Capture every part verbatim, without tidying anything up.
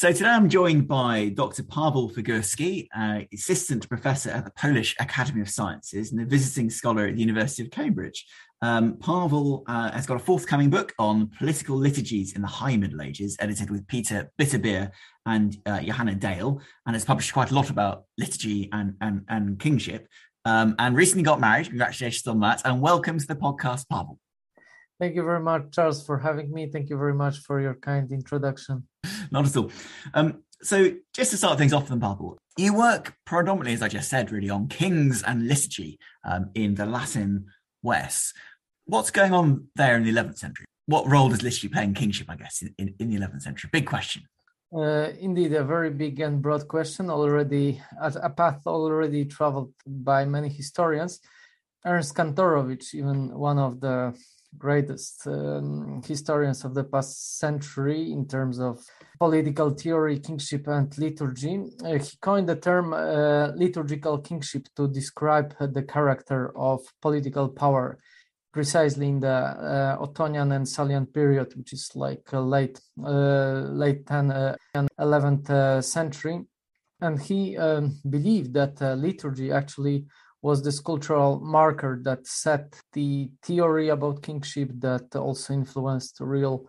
So today I'm joined by Doctor Pawel Figurski, uh, Assistant Professor at the Polish Academy of Sciences and a visiting scholar at the University of Cambridge. Um, Pawel uh, has got a forthcoming book on political liturgies in the High Middle Ages, edited with Peter Bitterbeer and uh, Johanna Dale, and has published quite a lot about liturgy and, and, and kingship, um, and recently got married. Congratulations on that, and welcome to the podcast, Pawel. Thank you very much, Charles, for having me. Thank you very much for your kind introduction. Not at all. Um, so just to start things off then, Pawel, you work predominantly, as I just said, really on kings and liturgy um, in the Latin West. What's going on there in the eleventh century? What role does liturgy play in kingship, I guess, in, in, in the eleventh century? Big question. Uh, indeed, a very big and broad question, already a path already traveled by many historians. Ernst Kantorovich, even one of the greatest um, historians of the past century in terms of political theory, kingship and liturgy. Uh, he coined the term uh, liturgical kingship to describe the character of political power, precisely in the uh, Ottonian and Salian period, which is like uh, late uh, late tenth and uh, eleventh uh, century. And he um, believed that uh, liturgy actually was this cultural marker that set the theory about kingship that also influenced real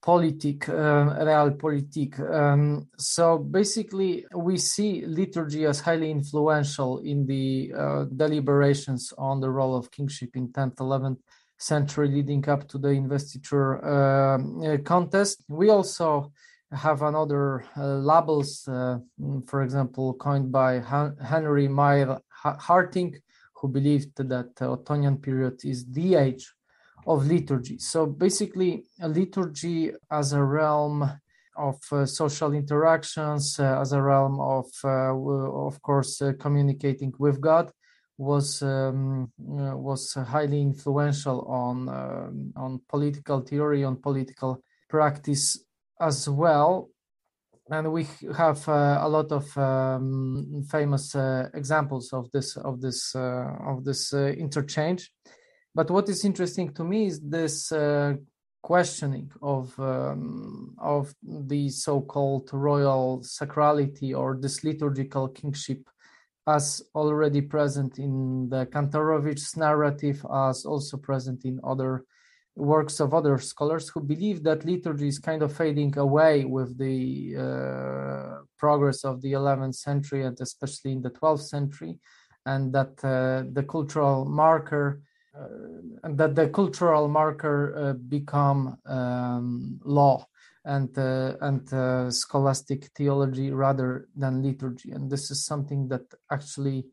politic, uh, real politik. Um, so basically, we see liturgy as highly influential in the uh, deliberations on the role of kingship in tenth, eleventh century, leading up to the investiture uh, contest. We also have another uh, labels, uh, for example, coined by Han- Henry Meyer Harting, who believed that the Ottonian period is the age of liturgy. So basically, a liturgy as a realm of uh, social interactions, uh, as a realm of, uh, of course, uh, communicating with God, was um, uh, was highly influential on uh, on political theory, on political practice as well. And we have uh, a lot of um, famous uh, examples of this of this uh, of this uh, interchange. But what is interesting to me is this uh, questioning of um, of the so-called royal sacrality, or this liturgical kingship, as already present in the Kantorovich narrative, as also present in other works of other scholars who believe that liturgy is kind of fading away with the uh, progress of the eleventh century and especially in the twelfth century, and that uh, the cultural marker uh, and that the cultural marker uh, become um, law and uh, and uh, scholastic theology rather than liturgy. And this is something that actually,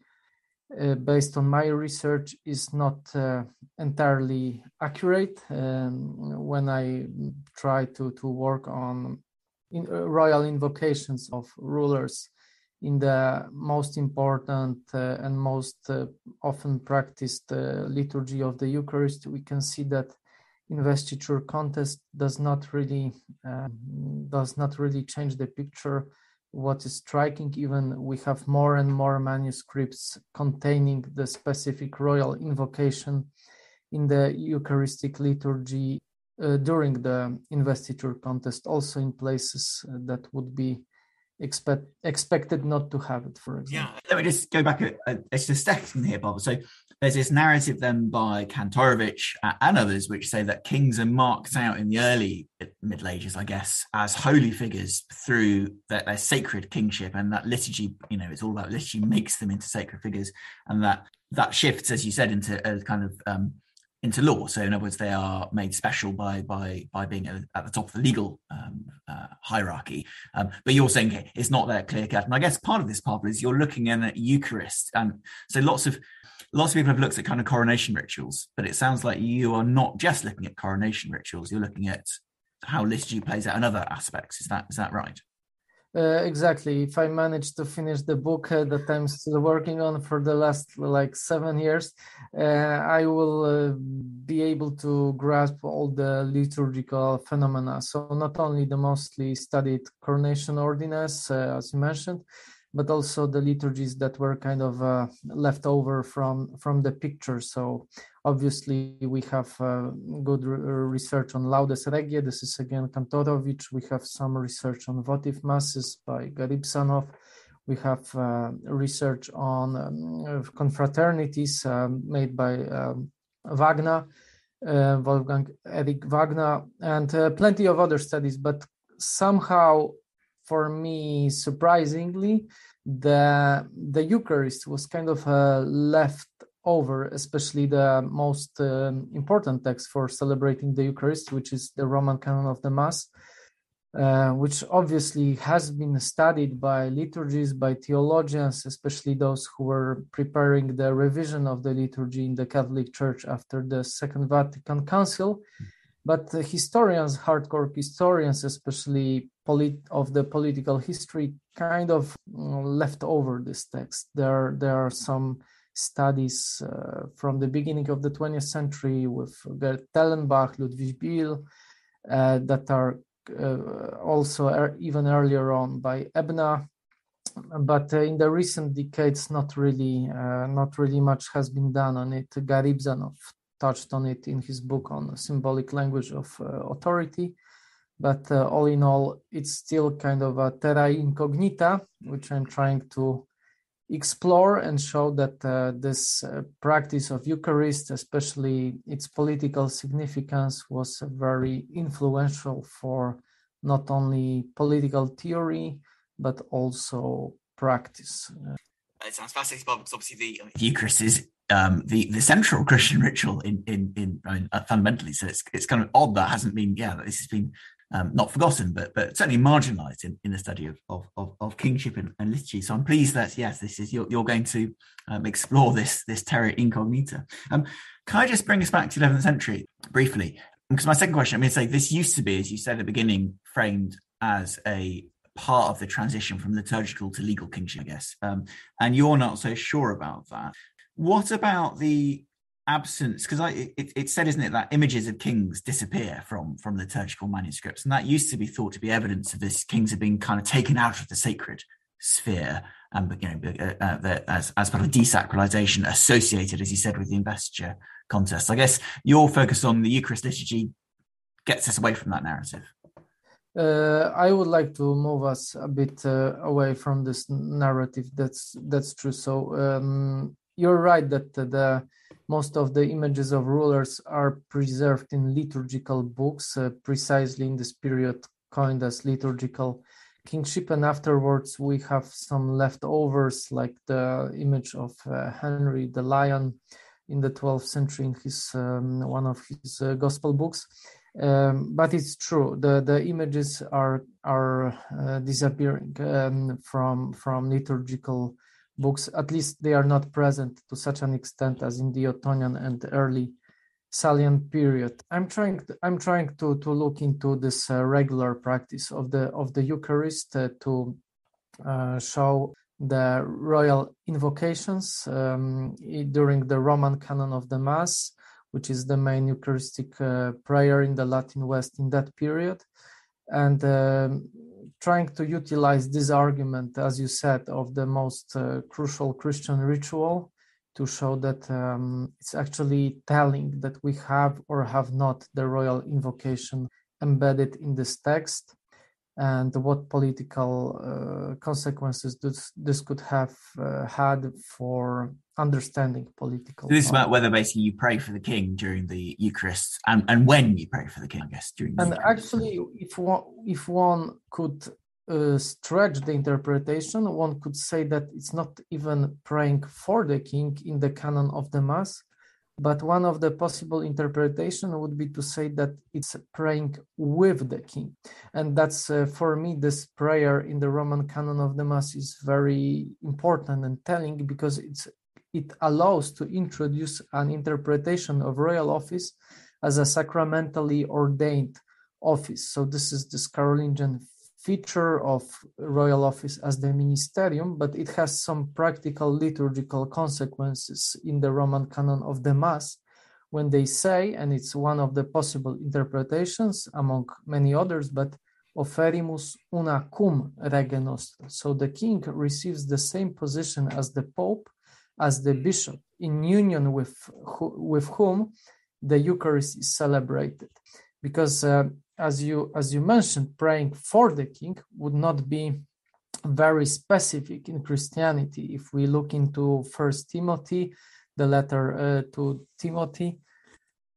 Uh, based on my research, is not uh, entirely accurate um, when I try to, to work on in, uh, royal invocations of rulers in the most important uh, and most uh, often practiced uh, liturgy of the Eucharist. We can see that investiture contest does not really uh, does not really change the picture. What is striking, even we have more and more manuscripts containing the specific royal invocation in the Eucharistic liturgy uh, during the investiture contest, also in places that would be expect, expected not to have it, for example. Yeah, let me just go back. A, a, it's just a second here, Bob. So there's this narrative then by Kantorovich and others which say that kings are marked out in the early Middle Ages, I guess, as holy figures through their, their sacred kingship, and that liturgy, you know, it's all about liturgy makes them into sacred figures, and that that shifts, as you said, into a kind of um, into law. So in other words, they are made special by by by being at, at the top of the legal um, uh, hierarchy. Um, but you're saying okay, it's not that clear cut, and I guess part of this part is you're looking in at Eucharist, and so lots of Lots of people have looked at kind of coronation rituals, but it sounds like you are not just looking at coronation rituals. You're looking at how liturgy plays out in other aspects. Is that is that right? Uh, exactly. If I manage to finish the book uh, that I'm still working on for the last like seven years, uh, I will uh, be able to grasp all the liturgical phenomena. So not only the mostly studied coronation ordinance, uh, as you mentioned, but also the liturgies that were kind of uh, left over from, from the picture. So obviously we have uh, good re- research on Laudes Regiae. This is again Kantorovich. We have some research on votive masses by Garipsanov. We have uh, research on um, confraternities um, made by um, Wagner, uh, Wolfgang Erich Wagner, and uh, plenty of other studies. But somehow, for me, surprisingly, the the Eucharist was kind of uh, left over, especially the most um, important text for celebrating the Eucharist, which is the Roman Canon of the Mass. Uh, which obviously has been studied by liturgists, by theologians, especially those who were preparing the revision of the liturgy in the Catholic Church after the Second Vatican Council. But uh, historians, hardcore historians, especially polit- of the political history, kind of you know, left over this text. There, there are some studies uh, from the beginning of the twentieth century with Tellenbach, Ludwig Biel, uh, that are Uh, also er, even earlier on by Ebner, but uh, in the recent decades not really uh, not really much has been done on it. Garibsanov touched on it in his book on symbolic language of uh, authority, but uh, all in all it's still kind of a terra incognita, which I'm trying to explore and show that uh, this uh, practice of Eucharist, especially its political significance, was very influential for not only political theory, but also practice. It sounds fascinating, but obviously the uh, Eucharist is um, the, the central Christian ritual in, in, in, in uh, fundamentally, so it's it's kind of odd that hasn't been, yeah, that this has been Um, not forgotten, but but certainly marginalised in, in the study of of of, of kingship and, and liturgy. So I'm pleased that yes, this is you're you're going to um, explore this this terra incognita. Um, can I just bring us back to eleventh century briefly? Because my second question, I'm going to say this used to be, as you said at the beginning, framed as a part of the transition from liturgical to legal kingship, I guess. Um, and you're not so sure about that. What about the absence, because I it, it said, isn't it, that images of kings disappear from from liturgical manuscripts, and that used to be thought to be evidence of this, kings have been kind of taken out of the sacred sphere, and um, you know, uh, uh, the, as as part of desacralization associated, as you said, with the investiture contest. I guess your focus on the Eucharist liturgy gets us away from that narrative. Uh, I would like to move us a bit uh, away from this narrative. That's that's true. So um, you're right that the most of the images of rulers are preserved in liturgical books, uh, precisely in this period coined as liturgical kingship. And afterwards, we have some leftovers, like the image of uh, Henry the Lion in the twelfth century in his um, one of his uh, gospel books. Um, but it's true, the, the images are are uh, disappearing um, from from liturgical books, at least they are not present to such an extent as in the Ottonian and early Salian period. I'm trying to, I'm trying to, to look into this uh, regular practice of the of the Eucharist uh, to uh, show the royal invocations um, during the Roman Canon of the Mass, which is the main Eucharistic uh, prayer in the Latin West in that period, and uh, trying to utilize this argument, as you said, of the most uh, crucial Christian ritual to show that um, it's actually telling that we have or have not the royal invocation embedded in this text, and what political uh, consequences this, this could have uh, had for understanding political. So this is about whether basically you pray for the king during the Eucharist, and, and when you pray for the king, I guess, during the and Eucharist. Actually, if one, if one could uh, stretch the interpretation, one could say that it's not even praying for the king in the canon of the Mass, but one of the possible interpretation would be to say that it's praying with the king. And that's, uh, for me, this prayer in the Roman canon of the Mass is very important and telling, because it's it allows to introduce an interpretation of royal office as a sacramentally ordained office. So this is this Carolingian feature of royal office as the ministerium, but it has some practical liturgical consequences in the Roman canon of the Mass when they say, and it's one of the possible interpretations among many others, but Offerimus una cum rege nostro. So the king receives the same position as the pope, as the bishop, in union with, who, with whom the Eucharist is celebrated. Because uh, as you as you mentioned, praying for the king would not be very specific in Christianity. If we look into First Timothy, the letter uh, to Timothy,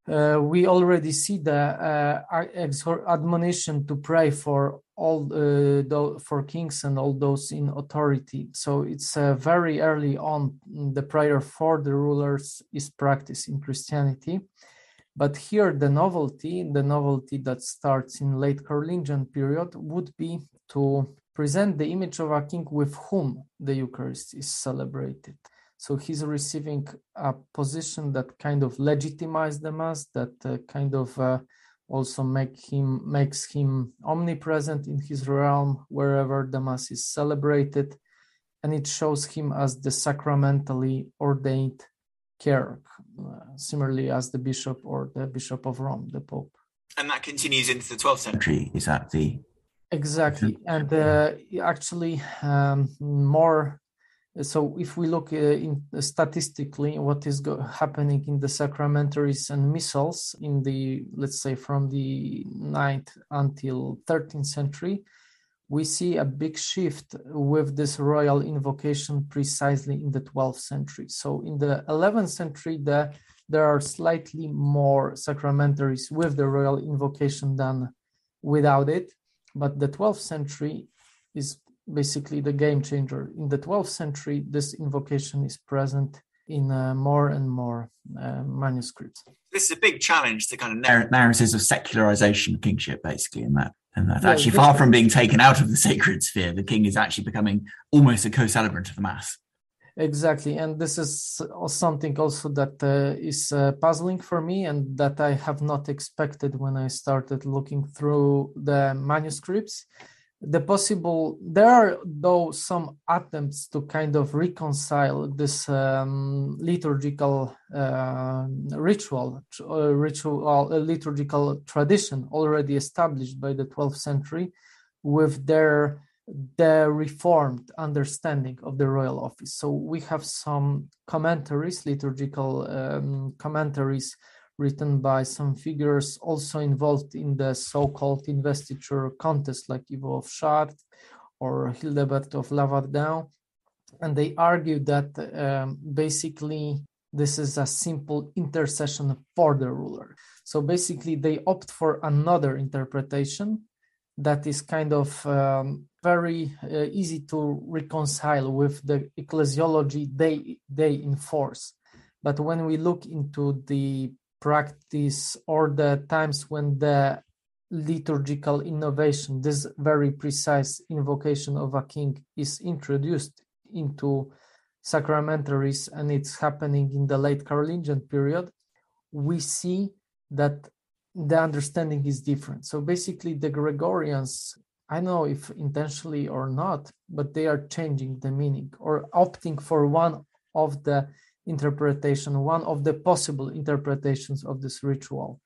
Uh, we already see the uh, admonition to pray for all uh, the, for kings and all those in authority. So it's uh, very early on the prayer for the rulers is practiced in Christianity. But here the novelty, the novelty that starts in late Carolingian period, would be to present the image of a king with whom the Eucharist is celebrated. So he's receiving a position that kind of legitimizes the Mass, that uh, kind of uh, also make him makes him omnipresent in his realm, wherever the Mass is celebrated, and it shows him as the sacramentally ordained cleric, uh, similarly as the bishop or the bishop of Rome, the Pope. And that continues into the twelfth century, is that the... Exactly, and uh, actually um, more... So if we look uh, in, uh, statistically what is go- happening in the sacramentaries and missals in the, let's say, from the ninth until thirteenth century, we see a big shift with this royal invocation precisely in the twelfth century. So in the eleventh century, the, there are slightly more sacramentaries with the royal invocation than without it. But the twelfth century is basically the game changer. In the twelfth century, this invocation is present in uh, more and more uh, manuscripts. This is a big challenge, the kind of narr- narratives of secularization of kingship, basically, in that. And that's yeah, actually far from being taken out of the sacred sphere. The king is actually becoming almost a co-celebrant of the Mass. Exactly. And this is something also that uh, is uh, puzzling for me, and that I have not expected when I started looking through the manuscripts. The possible, there are though some attempts to kind of reconcile this um, liturgical uh, ritual, uh, ritual, uh, liturgical tradition already established by the twelfth century with their, their reformed understanding of the royal office. So we have some commentaries, liturgical um, commentaries written by some figures also involved in the so-called investiture contest, like Ivo of Chartres or Hildebert of Lavardin. And they argue that um, basically this is a simple intercession for the ruler. So basically they opt for another interpretation that is kind of um, very uh, easy to reconcile with the ecclesiology they they enforce. But when we look into the practice or the times when the liturgical innovation, this very precise invocation of a king, is introduced into sacramentaries, and it's happening in the late Carolingian period, we see that the understanding is different. So basically the Gregorians, I don't know if intentionally or not, but they are changing the meaning or opting for one of the interpretation, one of the possible interpretations of this ritual.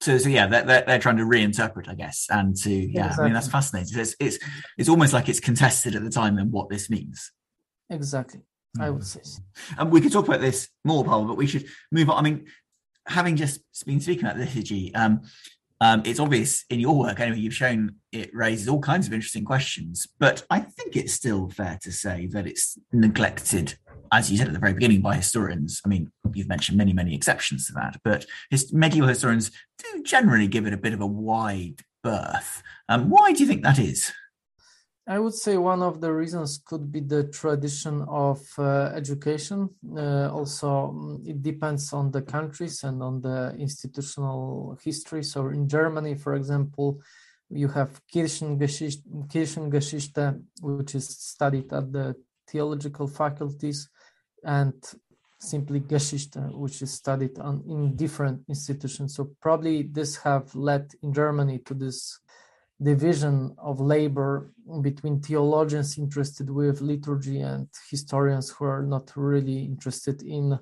So, so yeah, they're, they're trying to reinterpret, I guess, and to yeah, exactly. I mean that's fascinating. It's, it's it's almost like it's contested at the time and what this means. Exactly, mm. I would say. So. And we could talk about this more, Paul, but we should move on. I mean, having just been speaking about liturgy, um, um, it's obvious in your work anyway. You've shown it raises all kinds of interesting questions, but I think it's still fair to say that it's neglected. As you said at the very beginning, by historians. I mean, you've mentioned many, many exceptions to that, but his medieval historians do generally give it a bit of a wide berth. Um, why do you think that is? I would say one of the reasons could be the tradition of uh, education. Uh, also, it depends on the countries and on the institutional history. So in Germany, for example, you have Kirchengeschichte, Kirchengeschichte, which is studied at the theological faculties, and simply Geschichte, which is studied on, in different institutions. So probably this have led in Germany to this division of labor between theologians interested with liturgy and historians who are not really interested in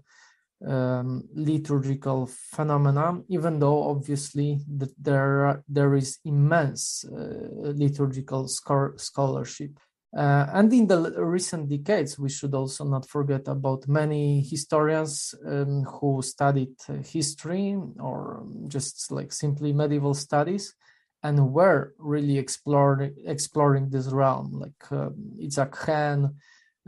um, liturgical phenomena, even though obviously that there there is immense uh, liturgical scholarship. Uh, and in the recent decades, we should also not forget about many historians um, who studied history or just like simply medieval studies and were really exploring exploring this realm, like uh, Isaac Hen,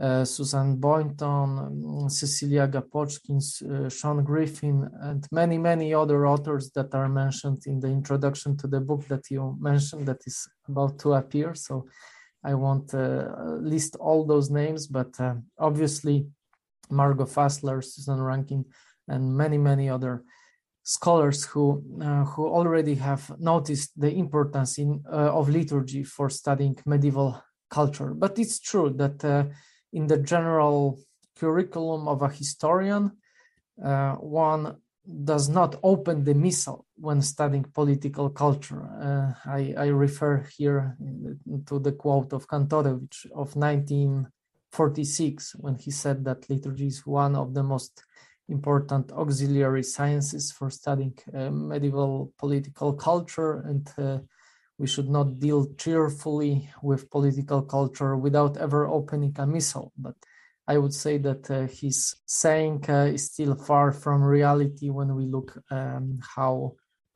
uh, Susan Boynton, um, Cecilia Gapochkins, uh, Sean Griffin, and many, many other authors that are mentioned in the introduction to the book that you mentioned that is about to appear. So I won't uh, list all those names, but uh, obviously Margot Fassler, Susan Rankin, and many, many other scholars who uh, who already have noticed the importance in uh, of liturgy for studying medieval culture. But it's true that uh, in the general curriculum of a historian, uh, one does not open the missal when studying political culture. Uh, I, I refer here to the quote of Kantorovich of nineteen forty-six, when he said that liturgy is one of the most important auxiliary sciences for studying uh, medieval political culture, and uh, we should not deal cheerfully with political culture without ever opening a missal. But I would say that uh, his saying uh, is still far from reality when we look um, how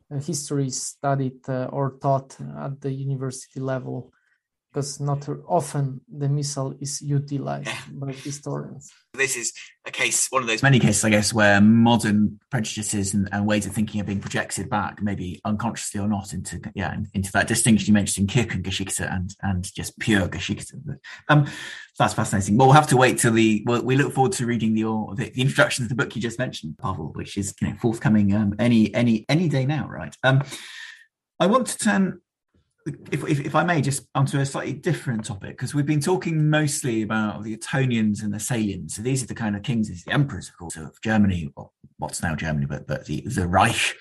uh, history is studied uh, or taught at the university level, because not often the missal is utilized by historians. This is a case, one of those many cases, I guess, where modern prejudices and, and ways of thinking are being projected back, maybe unconsciously or not, into yeah, into that distinction you mentioned in Kirchengeschichte and and just pure Geschichte. Um, that's fascinating. Well, we'll have to wait till the. Well, we look forward to reading the the, the introduction to the book you just mentioned, Pavel, which is you know, forthcoming um, any any any day now, right? Um, I want to turn. If, if if I may, just onto a slightly different topic, because we've been talking mostly about the Ottonians and the Salians. So these are the kind of kings, the emperors, of course, of Germany, or what's now Germany, but but the, the Reich.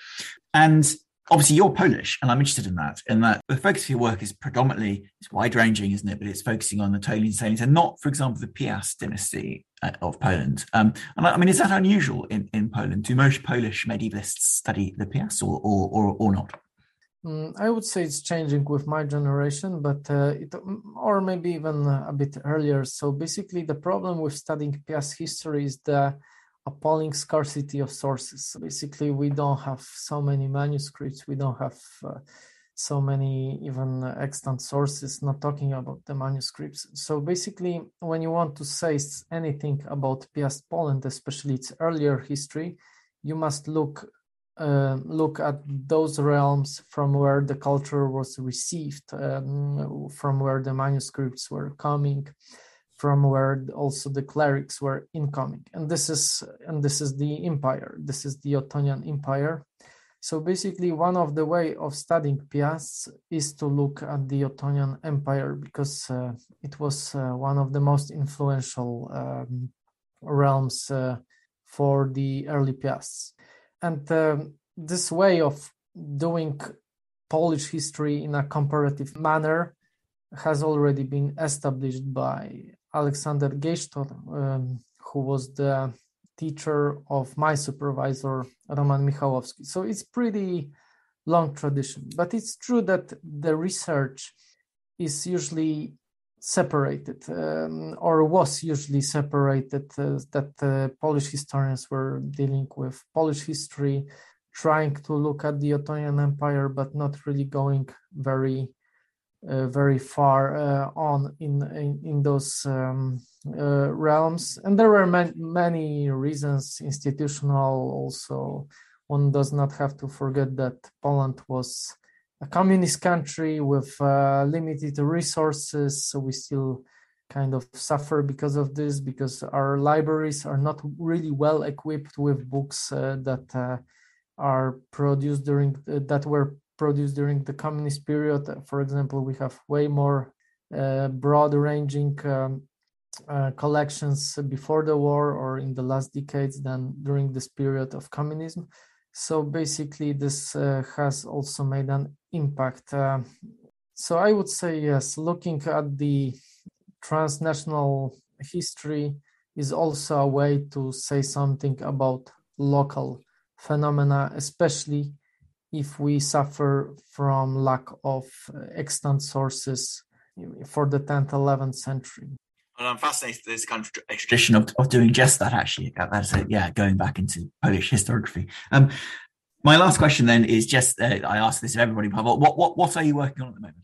And obviously, you're Polish, and I'm interested in that. In that, the focus of your work is predominantly, it's wide-ranging, isn't it? But it's focusing on the Ottonian Salians, and not, for example, the Piast dynasty of Poland. Um, and I, I mean, is that unusual in, in Poland? Do most Polish medievalists study the Piast, or or or, or not? I would say it's changing with my generation, but uh, it, or maybe even a bit earlier. So basically, the problem with studying Piast history is the appalling scarcity of sources. Basically, we don't have so many manuscripts. We don't have uh, so many even extant sources, not talking about the manuscripts. So basically, when you want to say anything about Piast Poland, especially its earlier history, you must look Uh, look at those realms from where the culture was received, um, from where the manuscripts were coming, from where also the clerics were incoming, and this is and this is the empire. This is the Ottonian Empire. So basically, one of the way of studying Piasts is to look at the Ottonian Empire, because uh, it was uh, one of the most influential um, realms uh, for the early Piasts. And uh, this way of doing Polish history in a comparative manner has already been established by Alexander Geisztor, um, who was the teacher of my supervisor, Roman Michałowski. So it's pretty long tradition. But it's true that the research is usually separated um, or was usually separated uh, that uh, Polish historians were dealing with Polish history, trying to look at the Ottonian Empire, but not really going very uh, very far uh, on in in, in those um, uh, realms. And there were man- many reasons, institutional also. One does not have to forget that Poland was a communist country with uh, limited resources, so we still kind of suffer because of this, because our libraries are not really well equipped with books uh, that uh, are produced during uh, that were produced during the communist period. For example, we have way more uh, broad-ranging um, uh, collections before the war or in the last decades than during this period of communism. So basically, this uh, has also made an impact. Uh, so I would say, yes, looking at the transnational history is also a way to say something about local phenomena, especially if we suffer from lack of extant sources for the tenth, eleventh century. And I'm fascinated with this kind of tradition of, of doing just that, actually. That's it, yeah, going back into Polish historiography. Um, my last question then is just, uh, I ask this of everybody, Paweł, what, what, what are you working on at the moment?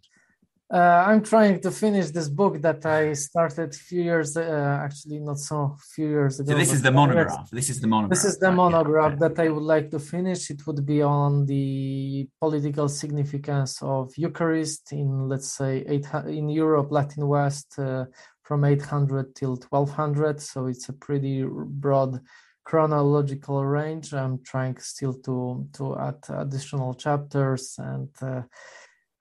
Uh, I'm trying to finish this book that I started a few years, uh, actually not so few years ago. So this is the monograph. This is the monograph. This is the monograph that I would like to finish. It would be on the political significance of Eucharist in, let's say, eight, in Europe, Latin West, uh, from eight hundred till twelve hundred. So it's a pretty broad chronological range. I'm trying still to to add additional chapters and. Uh,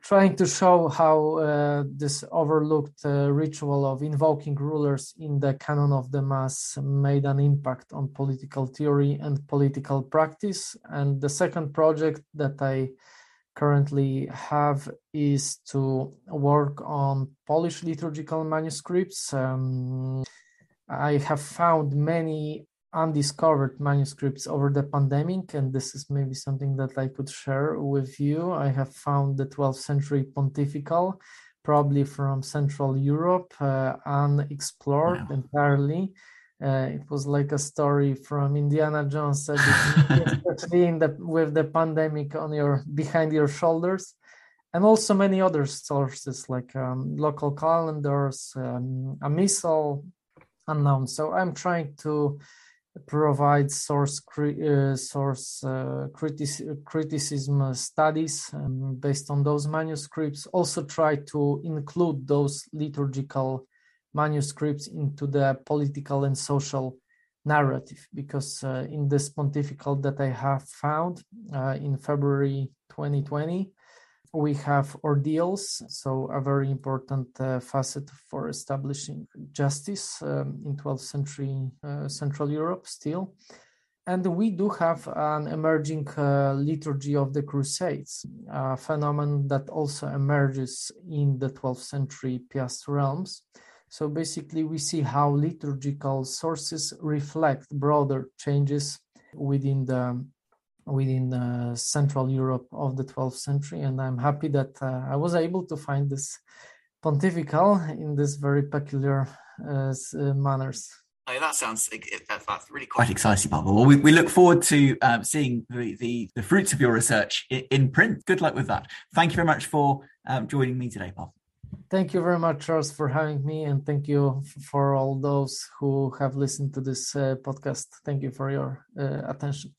trying to show how uh, this overlooked uh, ritual of invoking rulers in the canon of the Mass made an impact on political theory and political practice. And the second project that I currently have is to work on Polish liturgical manuscripts. Um, I have found many undiscovered manuscripts over the pandemic, and this is maybe something that I could share with you. I have found the twelfth century pontifical, probably from Central Europe, uh, unexplored wow. entirely. Uh, it was like a story from Indiana Jones, especially in the, with the pandemic on your behind your shoulders, and also many other sources like um, local calendars, um, a missal, unknown. So I'm trying to provide source cri- uh, source uh, critic- criticism uh, studies um, based on those manuscripts. Also try to include those liturgical manuscripts into the political and social narrative, because uh, in this pontifical that I have found uh, in February twenty twenty, we have ordeals, so a very important uh, facet for establishing justice um, in twelfth century uh, Central Europe still. And we do have an emerging uh, liturgy of the Crusades, a phenomenon that also emerges in the twelfth century Piast realms. So basically we see how liturgical sources reflect broader changes within the within uh, Central Europe of the twelfth century. And I'm happy that uh, I was able to find this pontifical in this very peculiar uh, manners. Oh, that sounds that's really quite, quite exciting, Paweł. Well, we, we look forward to um, seeing the, the, the fruits of your research in, in print. Good luck with that. Thank you very much for um, joining me today, Paweł. Thank you very much, Charles, for having me. And thank you for all those who have listened to this uh, podcast. Thank you for your uh, attention.